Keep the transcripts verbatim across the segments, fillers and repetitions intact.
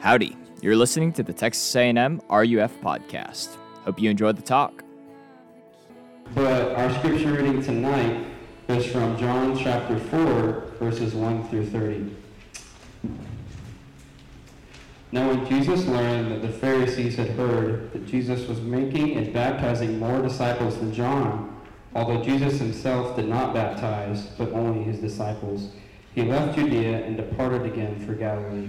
Howdy, you're listening to the Texas A and M R U F podcast. Hope you enjoyed the talk. But our scripture reading tonight is from John chapter four, verses one through thirty. Now when Jesus learned that the Pharisees had heard that Jesus was making and baptizing more disciples than John, although Jesus himself did not baptize, but only his disciples, he left Judea and departed again for Galilee.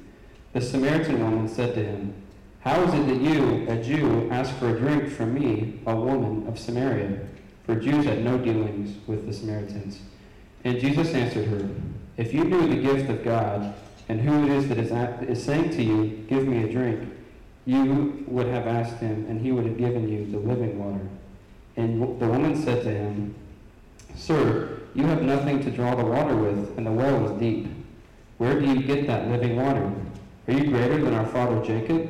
The Samaritan woman said to him, "How is it that you, a Jew, ask for a drink from me, a woman of Samaria?" For Jews had no dealings with the Samaritans. And Jesus answered her, "If you knew the gift of God, and who it is that is, at, is saying to you, 'Give me a drink,' you would have asked him, and he would have given you the living water." And the woman said to him, "Sir, you have nothing to draw the water with, and the well is deep. Where do you get that living water? Are you greater than our father Jacob?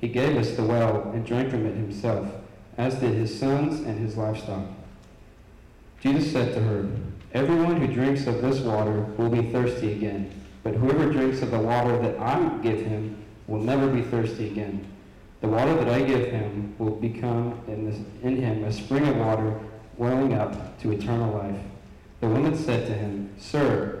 He gave us the well and drank from it himself, as did his sons and his livestock." Jesus said to her, "Everyone who drinks of this water will be thirsty again, but whoever drinks of the water that I give him will never be thirsty again. The water that I give him will become in, this, in him a spring of water welling up to eternal life." The woman said to him, "Sir,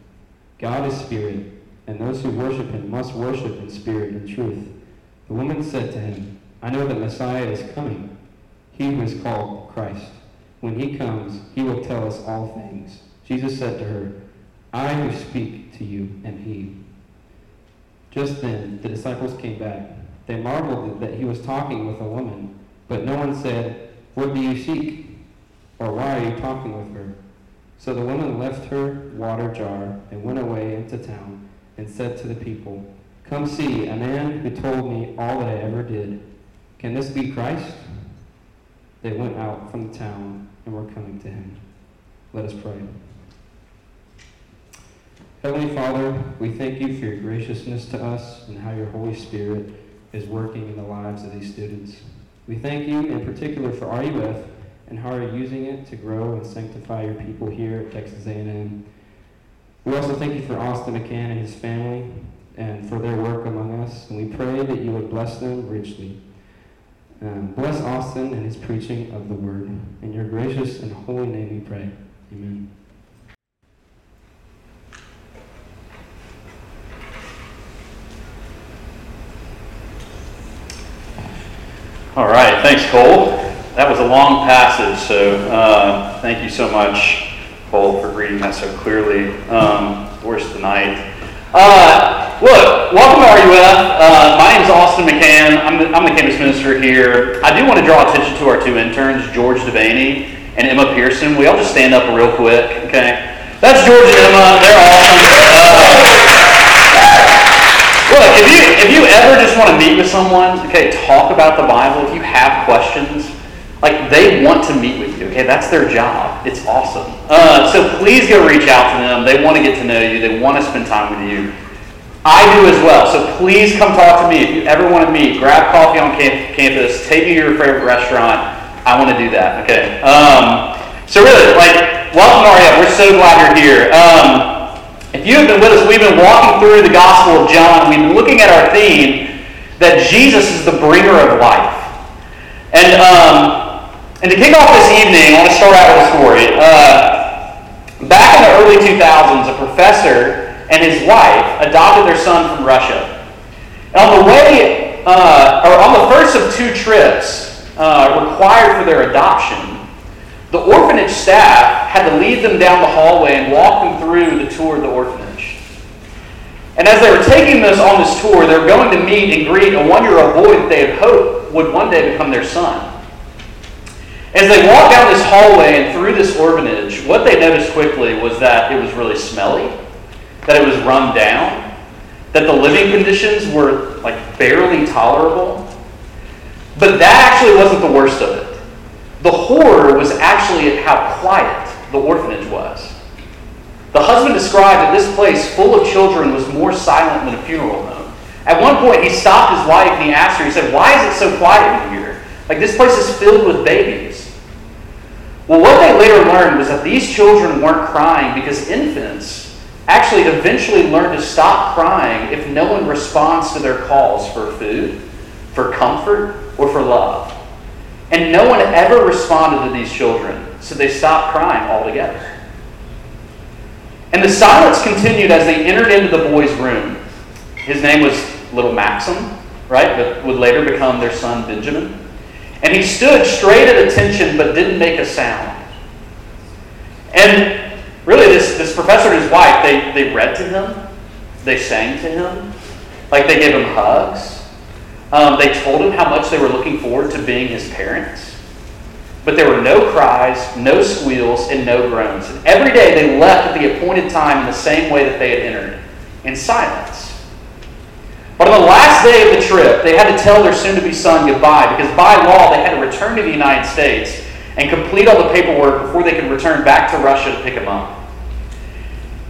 God is spirit, and those who worship him must worship in spirit and truth." The woman said to him, "I know that Messiah is coming, he who is called Christ. When he comes, he will tell us all things." Jesus said to her, "I who speak to you am he." Just then the disciples came back. They marveled that he was talking with a woman, but no one said, "What do you seek?" or "Why are you talking with her?" So the woman left her water jar and went away into town and said to the people, "Come see a man who told me all that I ever did. Can this be Christ?" They went out from the town and were coming to him. Let us pray. Heavenly Father, we thank you for your graciousness to us and how your Holy Spirit is working in the lives of these students. We thank you in particular for R U F and how you're using it to grow and sanctify your people here at Texas A and M. We also thank you for Austin McCann and his family and for their work among us, and we pray that you would bless them richly. Um, bless Austin and his preaching of the word. In your gracious and holy name we pray. Amen. All right, thanks, Cole. That was a long passage, so uh, thank you so much, Cole, for reading that so clearly um, for us tonight. Uh, look, welcome to R U F. Uh, my name's Austin McCann. I'm the, I'm the campus minister here. I do want to draw attention to our two interns, George Devaney and Emma Pearson. We all just stand up real quick, okay? That's George and Emma. They're awesome. Uh, look, if you if you ever just want to meet with someone, okay, talk about the Bible. If you have questions, like, they want to meet with you, okay? That's their job. It's awesome. Uh, so please go reach out to them. They want to get to know you. They want to spend time with you. I do as well, so please come talk to me. If you ever want to meet, grab coffee on cam- campus, take me to your favorite restaurant. I want to do that, okay? Um, so really, like, welcome, Maria. We're so glad you're here. Um, if you have been with us, we've been walking through the Gospel of John. We've been looking at our theme that Jesus is the bringer of life. And um, and to kick off this evening, I want to start out with a story. Uh, back in the early two thousands, a professor and his wife adopted their son from Russia. And on the way, uh, or on the first of two trips uh, required for their adoption, the orphanage staff had to lead them down the hallway and walk them through the tour of the orphanage. And as they were taking this on this tour, they were going to meet and greet a one-year-old boy that they had hoped would one day become their son. As they walked down this hallway and through this orphanage, what they noticed quickly was that it was really smelly, that it was run down, that the living conditions were like barely tolerable. But that actually wasn't the worst of it. The horror was actually at how quiet the orphanage was. The husband described that this place full of children was more silent than a funeral home. At one point, he stopped his wife and he asked her, he said, "Why is it so quiet in here? Like, this place is filled with babies." Well, what they later learned was that these children weren't crying because infants actually eventually learn to stop crying if no one responds to their calls for food, for comfort, or for love. And no one ever responded to these children, so they stopped crying altogether. And the silence continued as they entered into the boy's room. His name was little Maxim, right, that would later become their son Benjamin. And he stood straight at attention but didn't make a sound. And really, this, this professor and his wife, they, they read to him. They sang to him. Like, they gave him hugs. Um, they told him how much they were looking forward to being his parents. But there were no cries, no squeals, and no groans. And every day they left at the appointed time in the same way that they had entered, in silence. But on the last day of the trip, they had to tell their soon-to-be son goodbye, because by law they had to return to the United States and complete all the paperwork before they could return back to Russia to pick him up.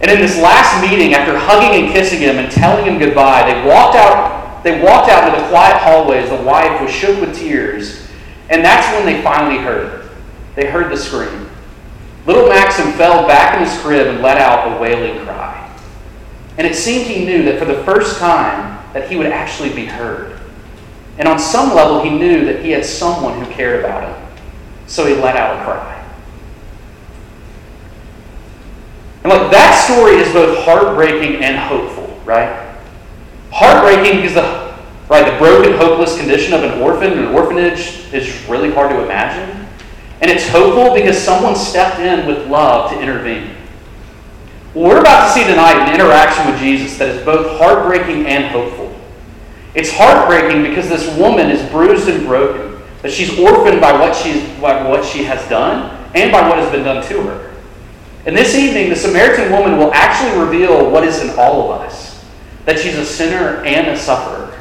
And in this last meeting, after hugging and kissing him and telling him goodbye, they walked out, they walked out into the quiet hallways. The wife was shook with tears, and that's when they finally heard it. They heard the scream. Little Maxim fell back in his crib and let out a wailing cry. And it seemed he knew that for the first time that he would actually be heard. And on some level, he knew that he had someone who cared about him. So he let out a cry. And look, that story is both heartbreaking and hopeful, right? Heartbreaking because the right, the broken, hopeless condition of an orphan in an orphanage is really hard to imagine. And it's hopeful because someone stepped in with love to intervene. Well, we're about to see tonight an interaction with Jesus that is both heartbreaking and hopeful. It's heartbreaking because this woman is bruised and broken, that she's orphaned by what, she's, by what she has done and by what has been done to her. And this evening, the Samaritan woman will actually reveal what is in all of us, that she's a sinner and a sufferer.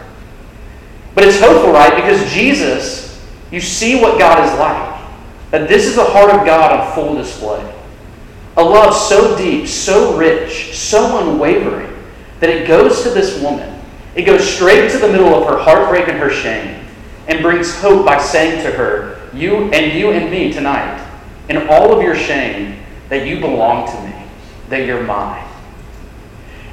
But it's hopeful, right? Because Jesus, you see what God is like, that this is the heart of God on full display. A love so deep, so rich, so unwavering, that it goes to this woman. It goes straight to the middle of her heartbreak and her shame, and brings hope by saying to her, you and you and me tonight, in all of your shame, that you belong to me, that you're mine.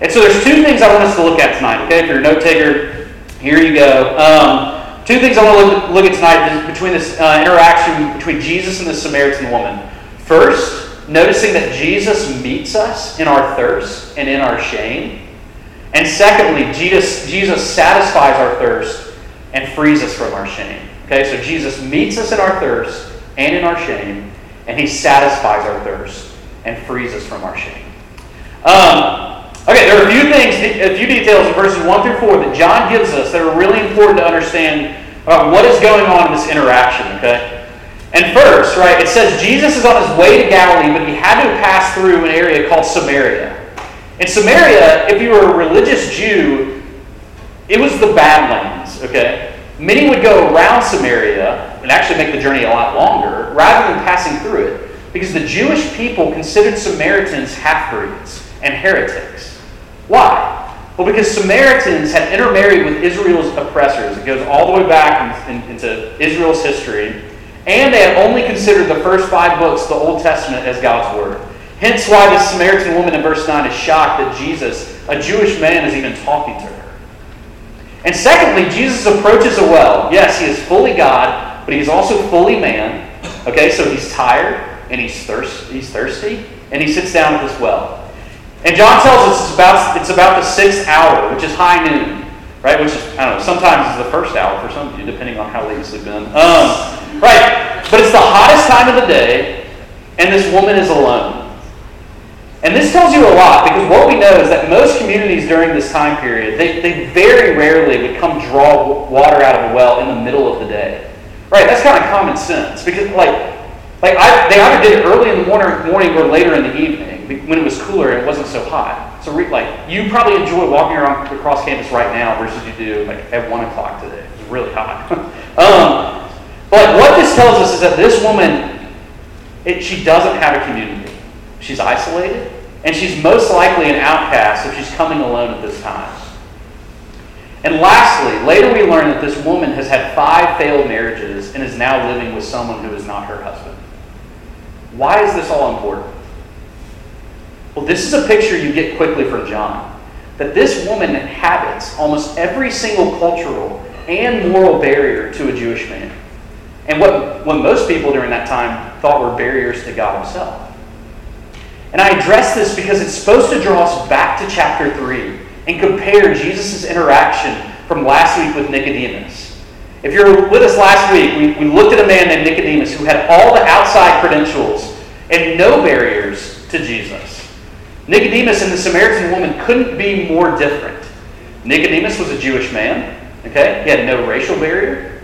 And so there's two things I want us to look at tonight, okay? If you're a note taker, here you go. Um, two things I want to look, look at tonight is between this uh, interaction between Jesus and the Samaritan woman. First, noticing that Jesus meets us in our thirst and in our shame. And secondly, Jesus, Jesus satisfies our thirst and frees us from our shame. Okay, so Jesus meets us in our thirst and in our shame, and he satisfies our thirst and frees us from our shame. Um, okay, there are a few things, a few details in verses one through four that John gives us that are really important to understand about what is going on in this interaction, okay? And first, right, it says Jesus is on his way to Galilee, but he had to pass through an area called Samaria. And Samaria, if you were a religious Jew, it was the Badlands. Okay, many would go around Samaria and actually make the journey a lot longer rather than passing through it because the Jewish people considered Samaritans half-breeds and heretics. Why? Well, because Samaritans had intermarried with Israel's oppressors. It goes all the way back in, in, into Israel's history. And they had only considered the first five books, the Old Testament, as God's Word. Hence why the Samaritan woman in verse nine is shocked that Jesus, a Jewish man, is even talking to her. And secondly, Jesus approaches a well. Yes, he is fully God, but he is also fully man. Okay, so he's tired, and he's, thirst, he's thirsty, and he sits down at this well. And John tells us it's about it's about the sixth hour, which is high noon, right? Which is, I don't know, sometimes it's the first hour for some of you, depending on how late you sleep in. Um, right, but it's the hottest time of the day, and this woman is alone. And this tells you a lot, because what we know is that most communities during this time period, they, they very rarely would come draw water out of a well in the middle of the day. Right, that's kind of common sense, because like, like I, they either did it early in the morning or later in the evening, when it was cooler and it wasn't so hot. So re- like you probably enjoy walking around across campus right now versus you do like at one o'clock today. It was really hot. um, but what this tells us is that this woman, it, she doesn't have a community. She's isolated, and she's most likely an outcast if she's coming alone at this time. And lastly, later we learn that this woman has had five failed marriages and is now living with someone who is not her husband. Why is this all important? Well, this is a picture you get quickly from John, that this woman inhabits almost every single cultural and moral barrier to a Jewish man, and what, what most people during that time thought were barriers to God himself. And I address this because it's supposed to draw us back to chapter three and compare Jesus' interaction from last week with Nicodemus. If you're with us last week, we, we looked at a man named Nicodemus who had all the outside credentials and no barriers to Jesus. Nicodemus and the Samaritan woman couldn't be more different. Nicodemus was a Jewish man. Okay, he had no racial barrier.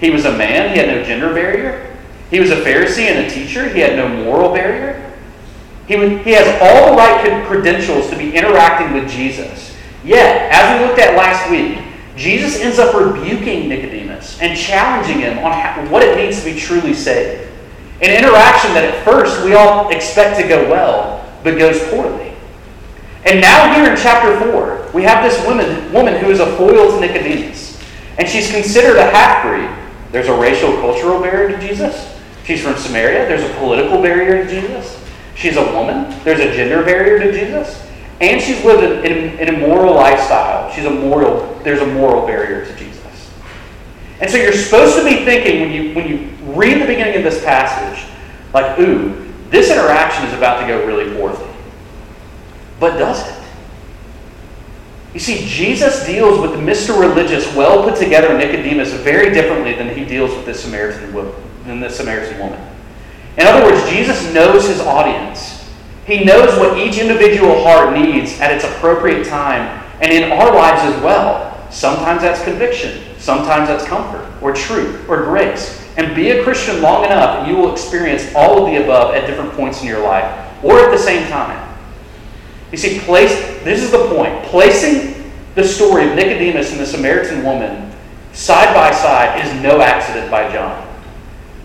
He was a man. He had no gender barrier. He was a Pharisee and a teacher. He had no moral barrier. He, would, he has all the right credentials to be interacting with Jesus. Yet, as we looked at last week, Jesus ends up rebuking Nicodemus and challenging him on how, what it means to be truly saved. An interaction that at first we all expect to go well, but goes poorly. And now here in chapter four, we have this woman, woman who is a foil to Nicodemus. And she's considered a half-breed. There's a racial cultural barrier to Jesus. She's from Samaria. There's a political barrier to Jesus. She's a woman. There's a gender barrier to Jesus. And she's lived an, an, an immoral lifestyle. She's a moral, there's a moral barrier to Jesus. And so you're supposed to be thinking when you, when you read the beginning of this passage, like, ooh, this interaction is about to go really poorly. But does it? You see, Jesus deals with Mister Religious, well put together Nicodemus very differently than he deals with this Samaritan woman. Than this Samaritan woman. In other words, Jesus knows his audience. He knows what each individual heart needs at its appropriate time, and in our lives as well. Sometimes that's conviction. Sometimes that's comfort, or truth, or grace. And be a Christian long enough and you will experience all of the above at different points in your life, or at the same time. You see, place, this is the point. Placing the story of Nicodemus and the Samaritan woman side by side is no accident by John.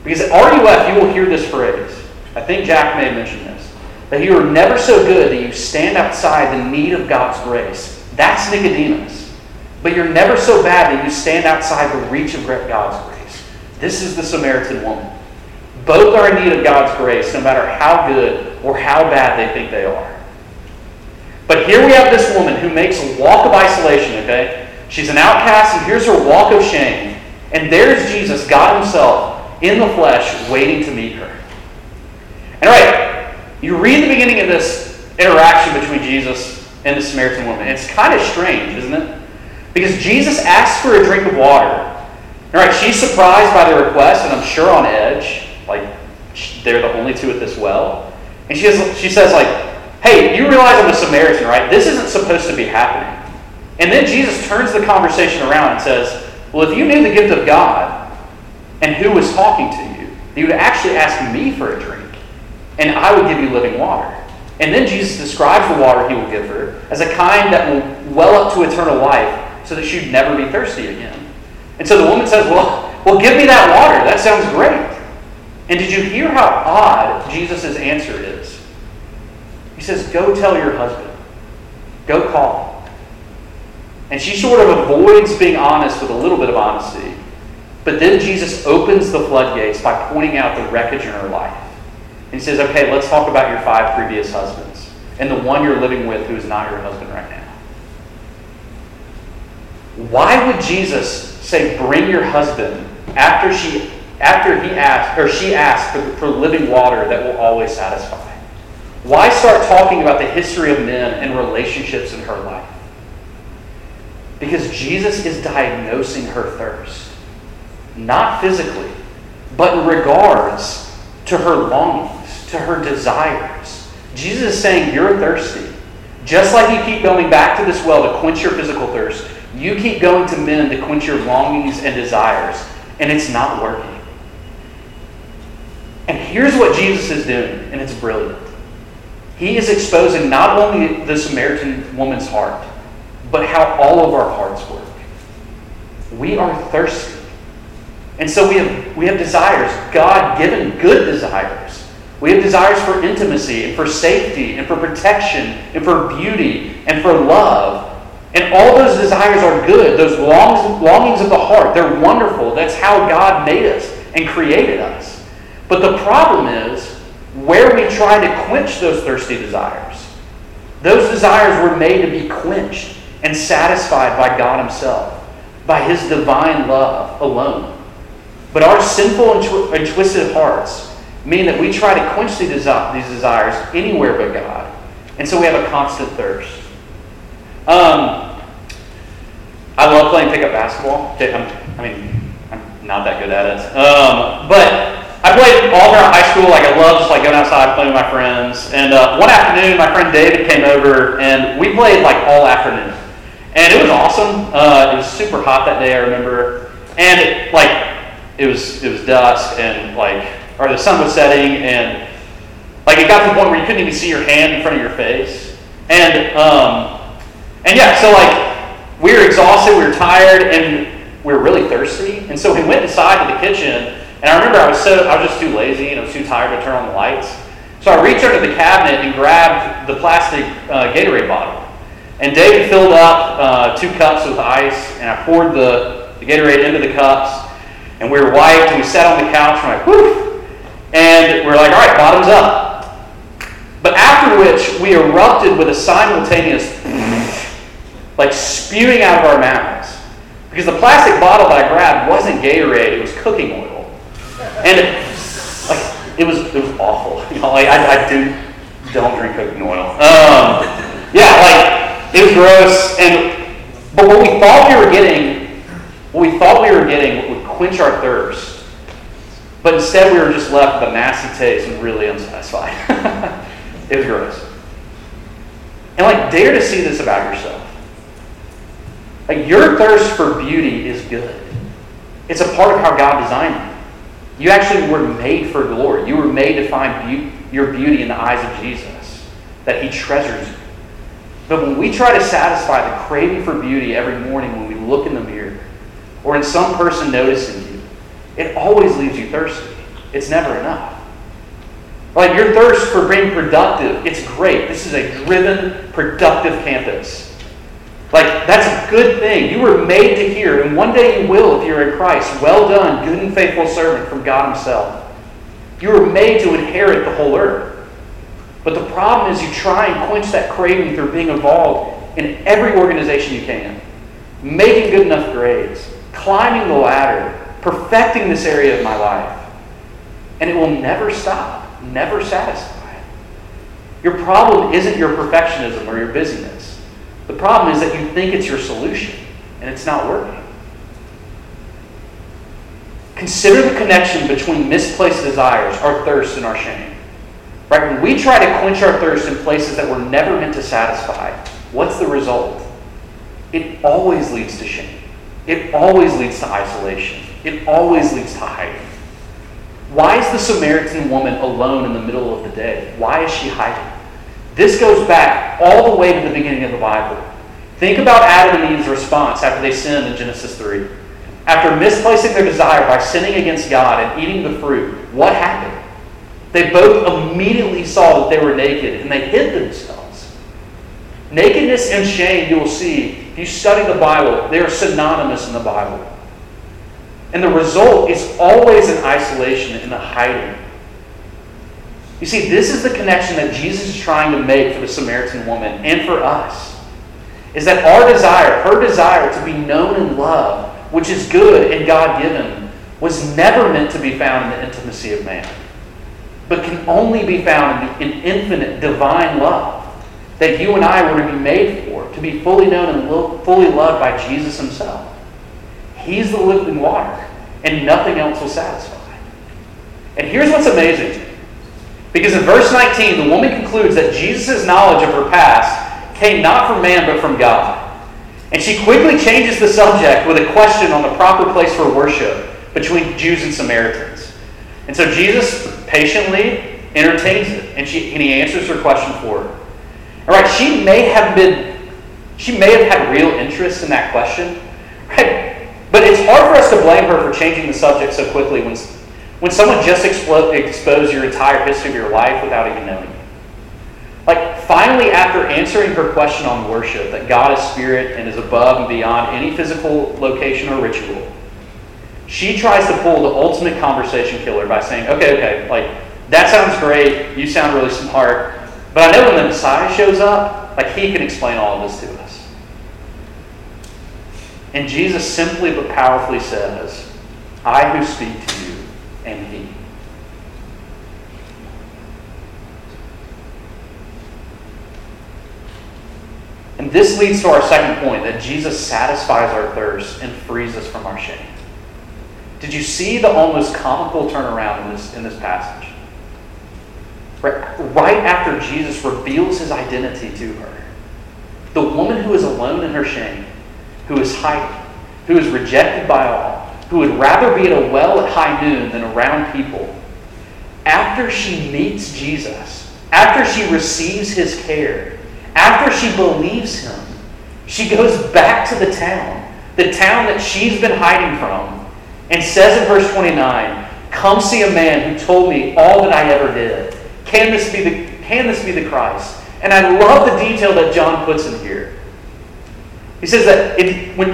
Because at R U F, you will hear this phrase. I think Jack may have mentioned this. That you are never so good that you stand outside the need of God's grace. That's Nicodemus. But you're never so bad that you stand outside the reach of God's grace. This is the Samaritan woman. Both are in need of God's grace, no matter how good or how bad they think they are. But here we have this woman who makes a walk of isolation, okay? She's an outcast, and here's her walk of shame. And there's Jesus, God himself, in the flesh, waiting to meet her. And right, you read the beginning of this interaction between Jesus and the Samaritan woman. It's kind of strange, isn't it? Because Jesus asks for a drink of water. All right, she's surprised by the request, and I'm sure on edge. Like, they're the only two at this well. And she has, she says, like, hey, you realize I'm a Samaritan, right? This isn't supposed to be happening. And then Jesus turns the conversation around and says, well, if you knew the gift of God and who was talking to you, you would actually ask me for a drink, and I would give you living water. And then Jesus describes the water he will give her as a kind that will well up to eternal life so that she'd never be thirsty again. And so the woman says, well, well, give me that water. That sounds great. And did you hear how odd Jesus' answer is? He says, go tell your husband. Go call him. And she sort of avoids being honest with a little bit of honesty. But then Jesus opens the floodgates by pointing out the wreckage in her life. And he says, okay, let's talk about your five previous husbands and the one you're living with who is not your husband right now. Why would Jesus say, bring your husband, after she after he asked, or she asked for, for living water that will always satisfy? Why start talking about the history of men and relationships in her life? Because Jesus is diagnosing her thirst. Not physically, but in regards to her longings, to her desires. Jesus is saying, you're thirsty. Just like you keep going back to this well to quench your physical thirst, you keep going to men to quench your longings and desires, and it's not working. And here's what Jesus is doing, and it's brilliant. He is exposing not only the Samaritan woman's heart, but how all of our hearts work. We are thirsty. And so we have we have desires, God-given good desires. We have desires for intimacy and for safety and for protection and for beauty and for love. And all those desires are good. Those longs, longings of the heart, they're wonderful. That's how God made us and created us. But the problem is where we try to quench those thirsty desires. Those desires were made to be quenched and satisfied by God himself, by his divine love alone. But our sinful and, tw- and twisted hearts mean that we try to quench these desires anywhere but God. And so we have a constant thirst. Um, I love playing pickup basketball. I'm, I mean, I'm not that good at it. Um, but I played all throughout high school. Like I love just like going outside, playing with my friends. And uh, one afternoon, my friend David came over, and we played like all afternoon. And it was awesome. Uh, it was super hot that day, I remember. And it, like... It was it was dusk and like or the sun was setting and like it got to the point where you couldn't even see your hand in front of your face and um and yeah so like we were exhausted, we were tired, and we were really thirsty. And so we went inside to the kitchen, and I remember I was so I was just too lazy and I was too tired to turn on the lights, so I reached under the cabinet and grabbed the plastic uh, Gatorade bottle, and David filled up uh, two cups with ice, and I poured the, the Gatorade into the cups. And we were wiped, and we sat on the couch, and we're like, whoof. And we're like, all right, bottoms up. But after which, we erupted with a simultaneous, like spewing out of our mouths. Because the plastic bottle that I grabbed wasn't Gatorade, it was cooking oil. And it, like, it was it was awful. You know, like, I, I do, don't drink cooking oil. Um, yeah, like, it was gross. And But what we thought we were getting, what we thought we were getting, quench our thirst, but instead we were just left with a nasty taste and really unsatisfied. It was gross. And like, dare to see this about yourself. Like, your thirst for beauty is good. It's a part of how God designed you. You actually were made for glory. You were made to find be- your beauty in the eyes of Jesus, that he treasures you. But when we try to satisfy the craving for beauty every morning when we look in the mirror, or in some person noticing you, it always leaves you thirsty. It's never enough. Like, your thirst for being productive, it's great. This is a driven, productive campus. Like, that's a good thing. You were made to hear, and one day you will if you're in Christ. Well done, good and faithful servant from God himself. You were made to inherit the whole earth. But the problem is you try and quench that craving through being involved in every organization you can, making good enough grades, climbing the ladder, perfecting this area of my life. And it will never stop, never satisfy. Your problem isn't your perfectionism or your busyness. The problem is that you think it's your solution, and it's not working. Consider the connection between misplaced desires, our thirst, and our shame. Right? When we try to quench our thirst in places that were never meant to satisfy, what's the result? It always leads to shame. It always leads to isolation. It always leads to hiding. Why is the Samaritan woman alone in the middle of the day? Why is she hiding? This goes back all the way to the beginning of the Bible. Think about Adam and Eve's response after they sinned in Genesis three. After misplacing their desire by sinning against God and eating the fruit, what happened? They both immediately saw that they were naked, and they hid themselves. Nakedness and shame, you will see, If you study the Bible, they are synonymous in the Bible. And the result is always an isolation and a hiding. You see, this is the connection that Jesus is trying to make for the Samaritan woman and for us. Is that our desire, her desire to be known and loved, which is good and God-given, was never meant to be found in the intimacy of man, but can only be found in infinite divine love that you and I were to be made for, to be fully known and lo- fully loved by Jesus himself. He's the living water, and nothing else will satisfy. And here's what's amazing. Because in verse nineteen, the woman concludes that Jesus' knowledge of her past came not from man, but from God. And she quickly changes the subject with a question on the proper place for worship between Jews and Samaritans. And so Jesus patiently entertains it, and, she, and he answers her question for her. All right, she may have been, she may have had real interest in that question, right? But it's hard for us to blame her for changing the subject so quickly when, when someone just expo- exposed your entire history of your life without even knowing you. Like, finally, after answering her question on worship, that God is spirit and is above and beyond any physical location or ritual, she tries to pull the ultimate conversation killer by saying, okay, okay, like, that sounds great, you sound really smart, but I know when the Messiah shows up, like, he can explain all of this to us. And Jesus simply but powerfully says, I who speak to you am he. And this leads to our second point, that Jesus satisfies our thirst and frees us from our shame. Did you see the almost comical turnaround in this, in this passage? Right after Jesus reveals his identity to her, the woman who is alone in her shame, who is hiding, who is rejected by all, who would rather be at a well at high noon than around people, after she meets Jesus, after she receives his care, after she believes him, she goes back to the town, the town that she's been hiding from, and says in verse twenty-nine, come see a man who told me all that I ever did. Can this be the, can this be the Christ? And I love the detail that John puts in here. He says that if, when,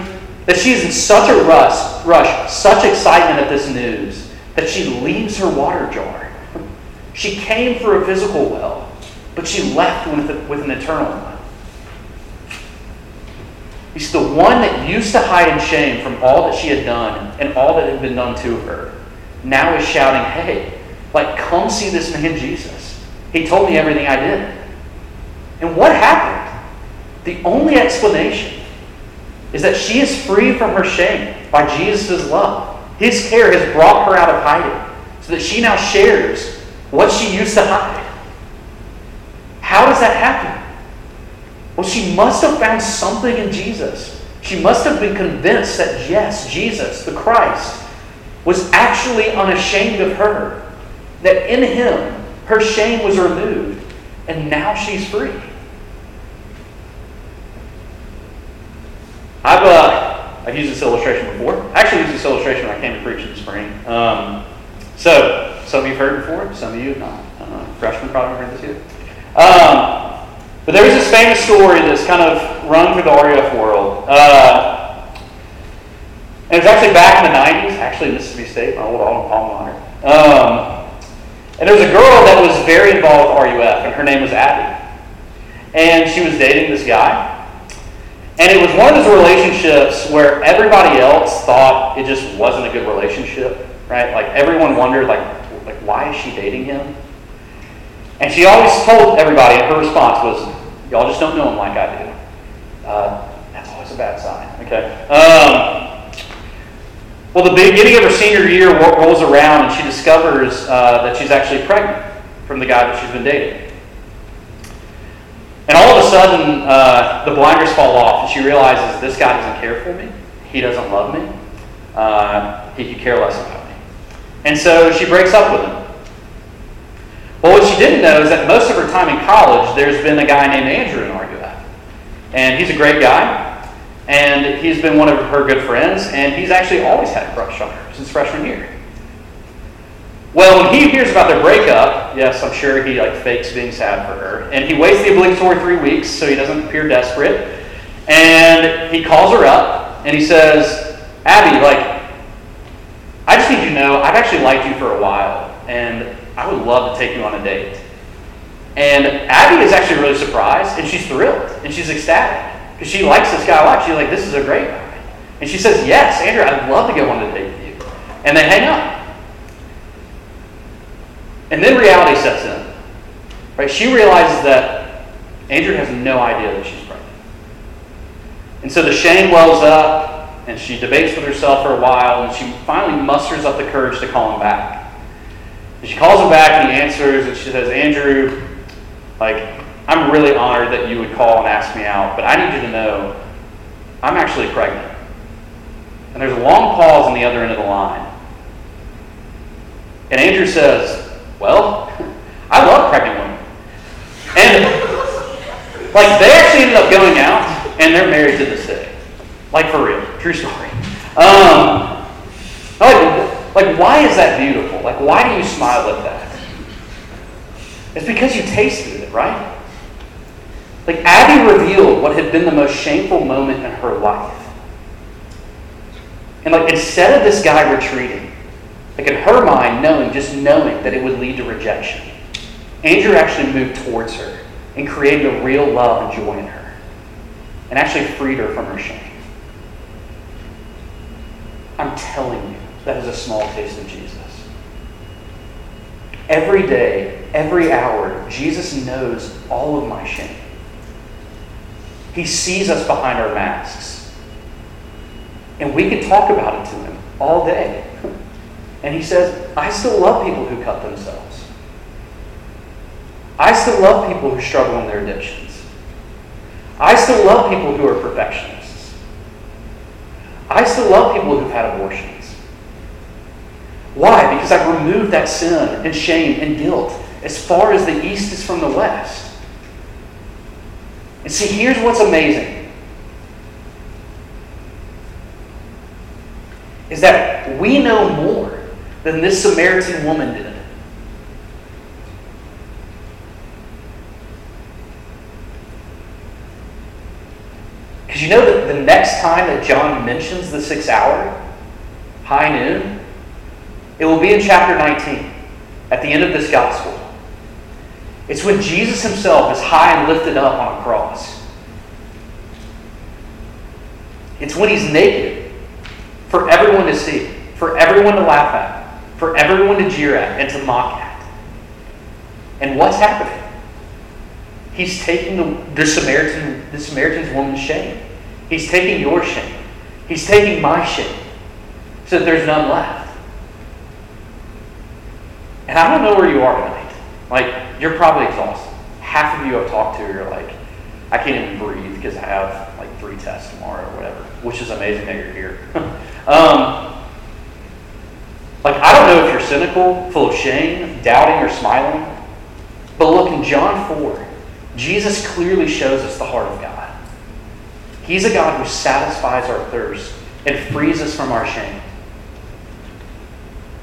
that she is in such a rush, rush, such excitement at this news, that she leaves her water jar. She came for a physical well, but she left with, a, with an eternal one. He's the one that used to hide in shame from all that she had done and all that had been done to her. Now is shouting, hey, like, come see this man Jesus. He told me everything I did. And what happened? The only explanation is that she is free from her shame by Jesus' love. His care has brought her out of hiding so that she now shares what she used to hide. How does that happen? Well, she must have found something in Jesus. She must have been convinced that, yes, Jesus, the Christ, was actually unashamed of her. That in him, her shame was removed, and now she's free. I've uh, I've used this illustration before. I actually used this illustration when I came to preach in the spring. Um, so, some of you have heard before, some of you have not. I don't know, freshmen probably haven't heard this yet. Um, but there's this famous story that's kind of run through the R U F world. Uh, and it was actually back in the nineties, actually Mississippi State, my old alma mater. Um, And there was a girl that was very involved with R U F, and her name was Abby. And she was dating this guy. And it was one of those relationships where everybody else thought it just wasn't a good relationship, right? Like, everyone wondered, like, like why is she dating him? And she always told everybody, and her response was, y'all just don't know him like I do. Uh, that's always a bad sign, okay? Um, Well, the beginning of her senior year rolls around, and she discovers uh, that she's actually pregnant from the guy that she's been dating. And all of a sudden, uh, the blinders fall off, and she realizes this guy doesn't care for me. He doesn't love me. Uh, he could care less about me. And so she breaks up with him. Well, what she didn't know is that most of her time in college, there's been a guy named Andrew in R U F. And he's a great guy. And he's been one of her good friends, and he's actually always had a crush on her since freshman year. Well, when he hears about their breakup, yes, I'm sure he like fakes being sad for her, and he waits the obligatory three weeks so he doesn't appear desperate. And he calls her up and he says, Abby, like, I just need you to know I've actually liked you for a while and I would love to take you on a date. And Abby is actually really surprised and she's thrilled and she's ecstatic because she likes this guy a lot. She's like, this is a great guy. And she says, yes, Andrew, I'd love to go on a date with you. And they hang up. And then reality sets in. Right? She realizes that Andrew has no idea that she's pregnant. And so the shame wells up, and she debates with herself for a while, and she finally musters up the courage to call him back. And she calls him back, and he answers, and she says, Andrew, like, I'm really honored that you would call and ask me out, but I need you to know I'm actually pregnant. And there's a long pause on the other end of the line. And Andrew says, well, I love pregnant women. And like they actually ended up going out and they're married to this day. Like for real. True story. Um, like, like why is that beautiful? Like why do you smile at that? It's because you tasted it, right? Like Abby revealed what had been the most shameful moment in her life. And like instead of this guy retreating, like in her mind, knowing, just knowing that it would lead to rejection, Andrew actually moved towards her and created a real love and joy in her and actually freed her from her shame. I'm telling you, that is a small taste of Jesus. Every day, every hour, Jesus knows all of my shame. He sees us behind our masks. And we can talk about it to him all day. And he says, I still love people who cut themselves. I still love people who struggle in their addictions. I still love people who are perfectionists. I still love people who've had abortions. Why? Because I've removed that sin and shame and guilt as far as the east is from the west. And see, here's what's amazing. Is that we know more than this Samaritan woman did. Because you know that the next time that John mentions the six hour, high noon, it will be in chapter nineteen, at the end of this gospel. It's when Jesus himself is high and lifted up on a cross. It's when he's naked, for everyone to see, for everyone to laugh at, for everyone to jeer at and to mock at. And what's happening? He's taking the, the Samaritan, the Samaritan's woman's shame. He's taking your shame. He's taking my shame, so that there's none left. And I don't know where you are tonight. Like, you're probably exhausted. Half of you I've talked to are like, I can't even breathe because I have like three tests tomorrow or whatever, which is amazing that you're here. um, like, I don't know if you're cynical, full of shame, doubting, or smiling. But look, in John four, Jesus clearly shows us the heart of God. He's a God who satisfies our thirst and frees us from our shame.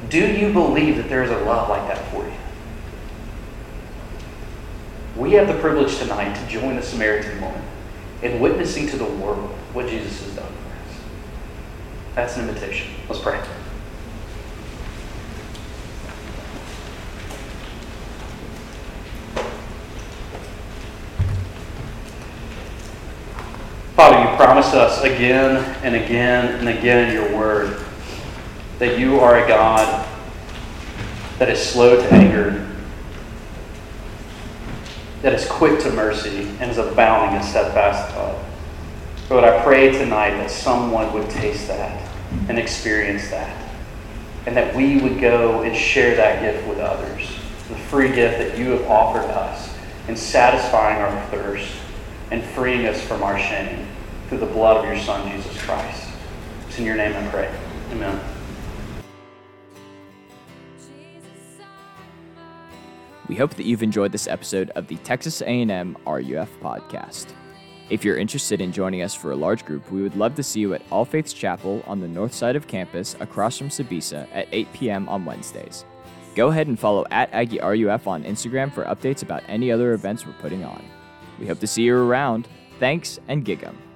Do you believe that there is a love like that for you? We have the privilege tonight to join the Samaritan woman in witnessing to the world what Jesus has done for us. That's an invitation. Let's pray. Father, you promise us again and again and again in your word that you are a God that is slow to anger, that is quick to mercy, and is abounding in steadfast love. Lord, I pray tonight that someone would taste that and experience that, and that we would go and share that gift with others, the free gift that you have offered us in satisfying our thirst and freeing us from our shame through the blood of your Son, Jesus Christ. It's in your name I pray. Amen. We hope that you've enjoyed this episode of the Texas A and M R U F podcast. If you're interested in joining us for a large group, we would love to see you at All Faiths Chapel on the north side of campus across from Sebisa at eight p.m. on Wednesdays. Go ahead and follow at Aggie R U F on Instagram for updates about any other events we're putting on. We hope to see you around. Thanks, and gig 'em.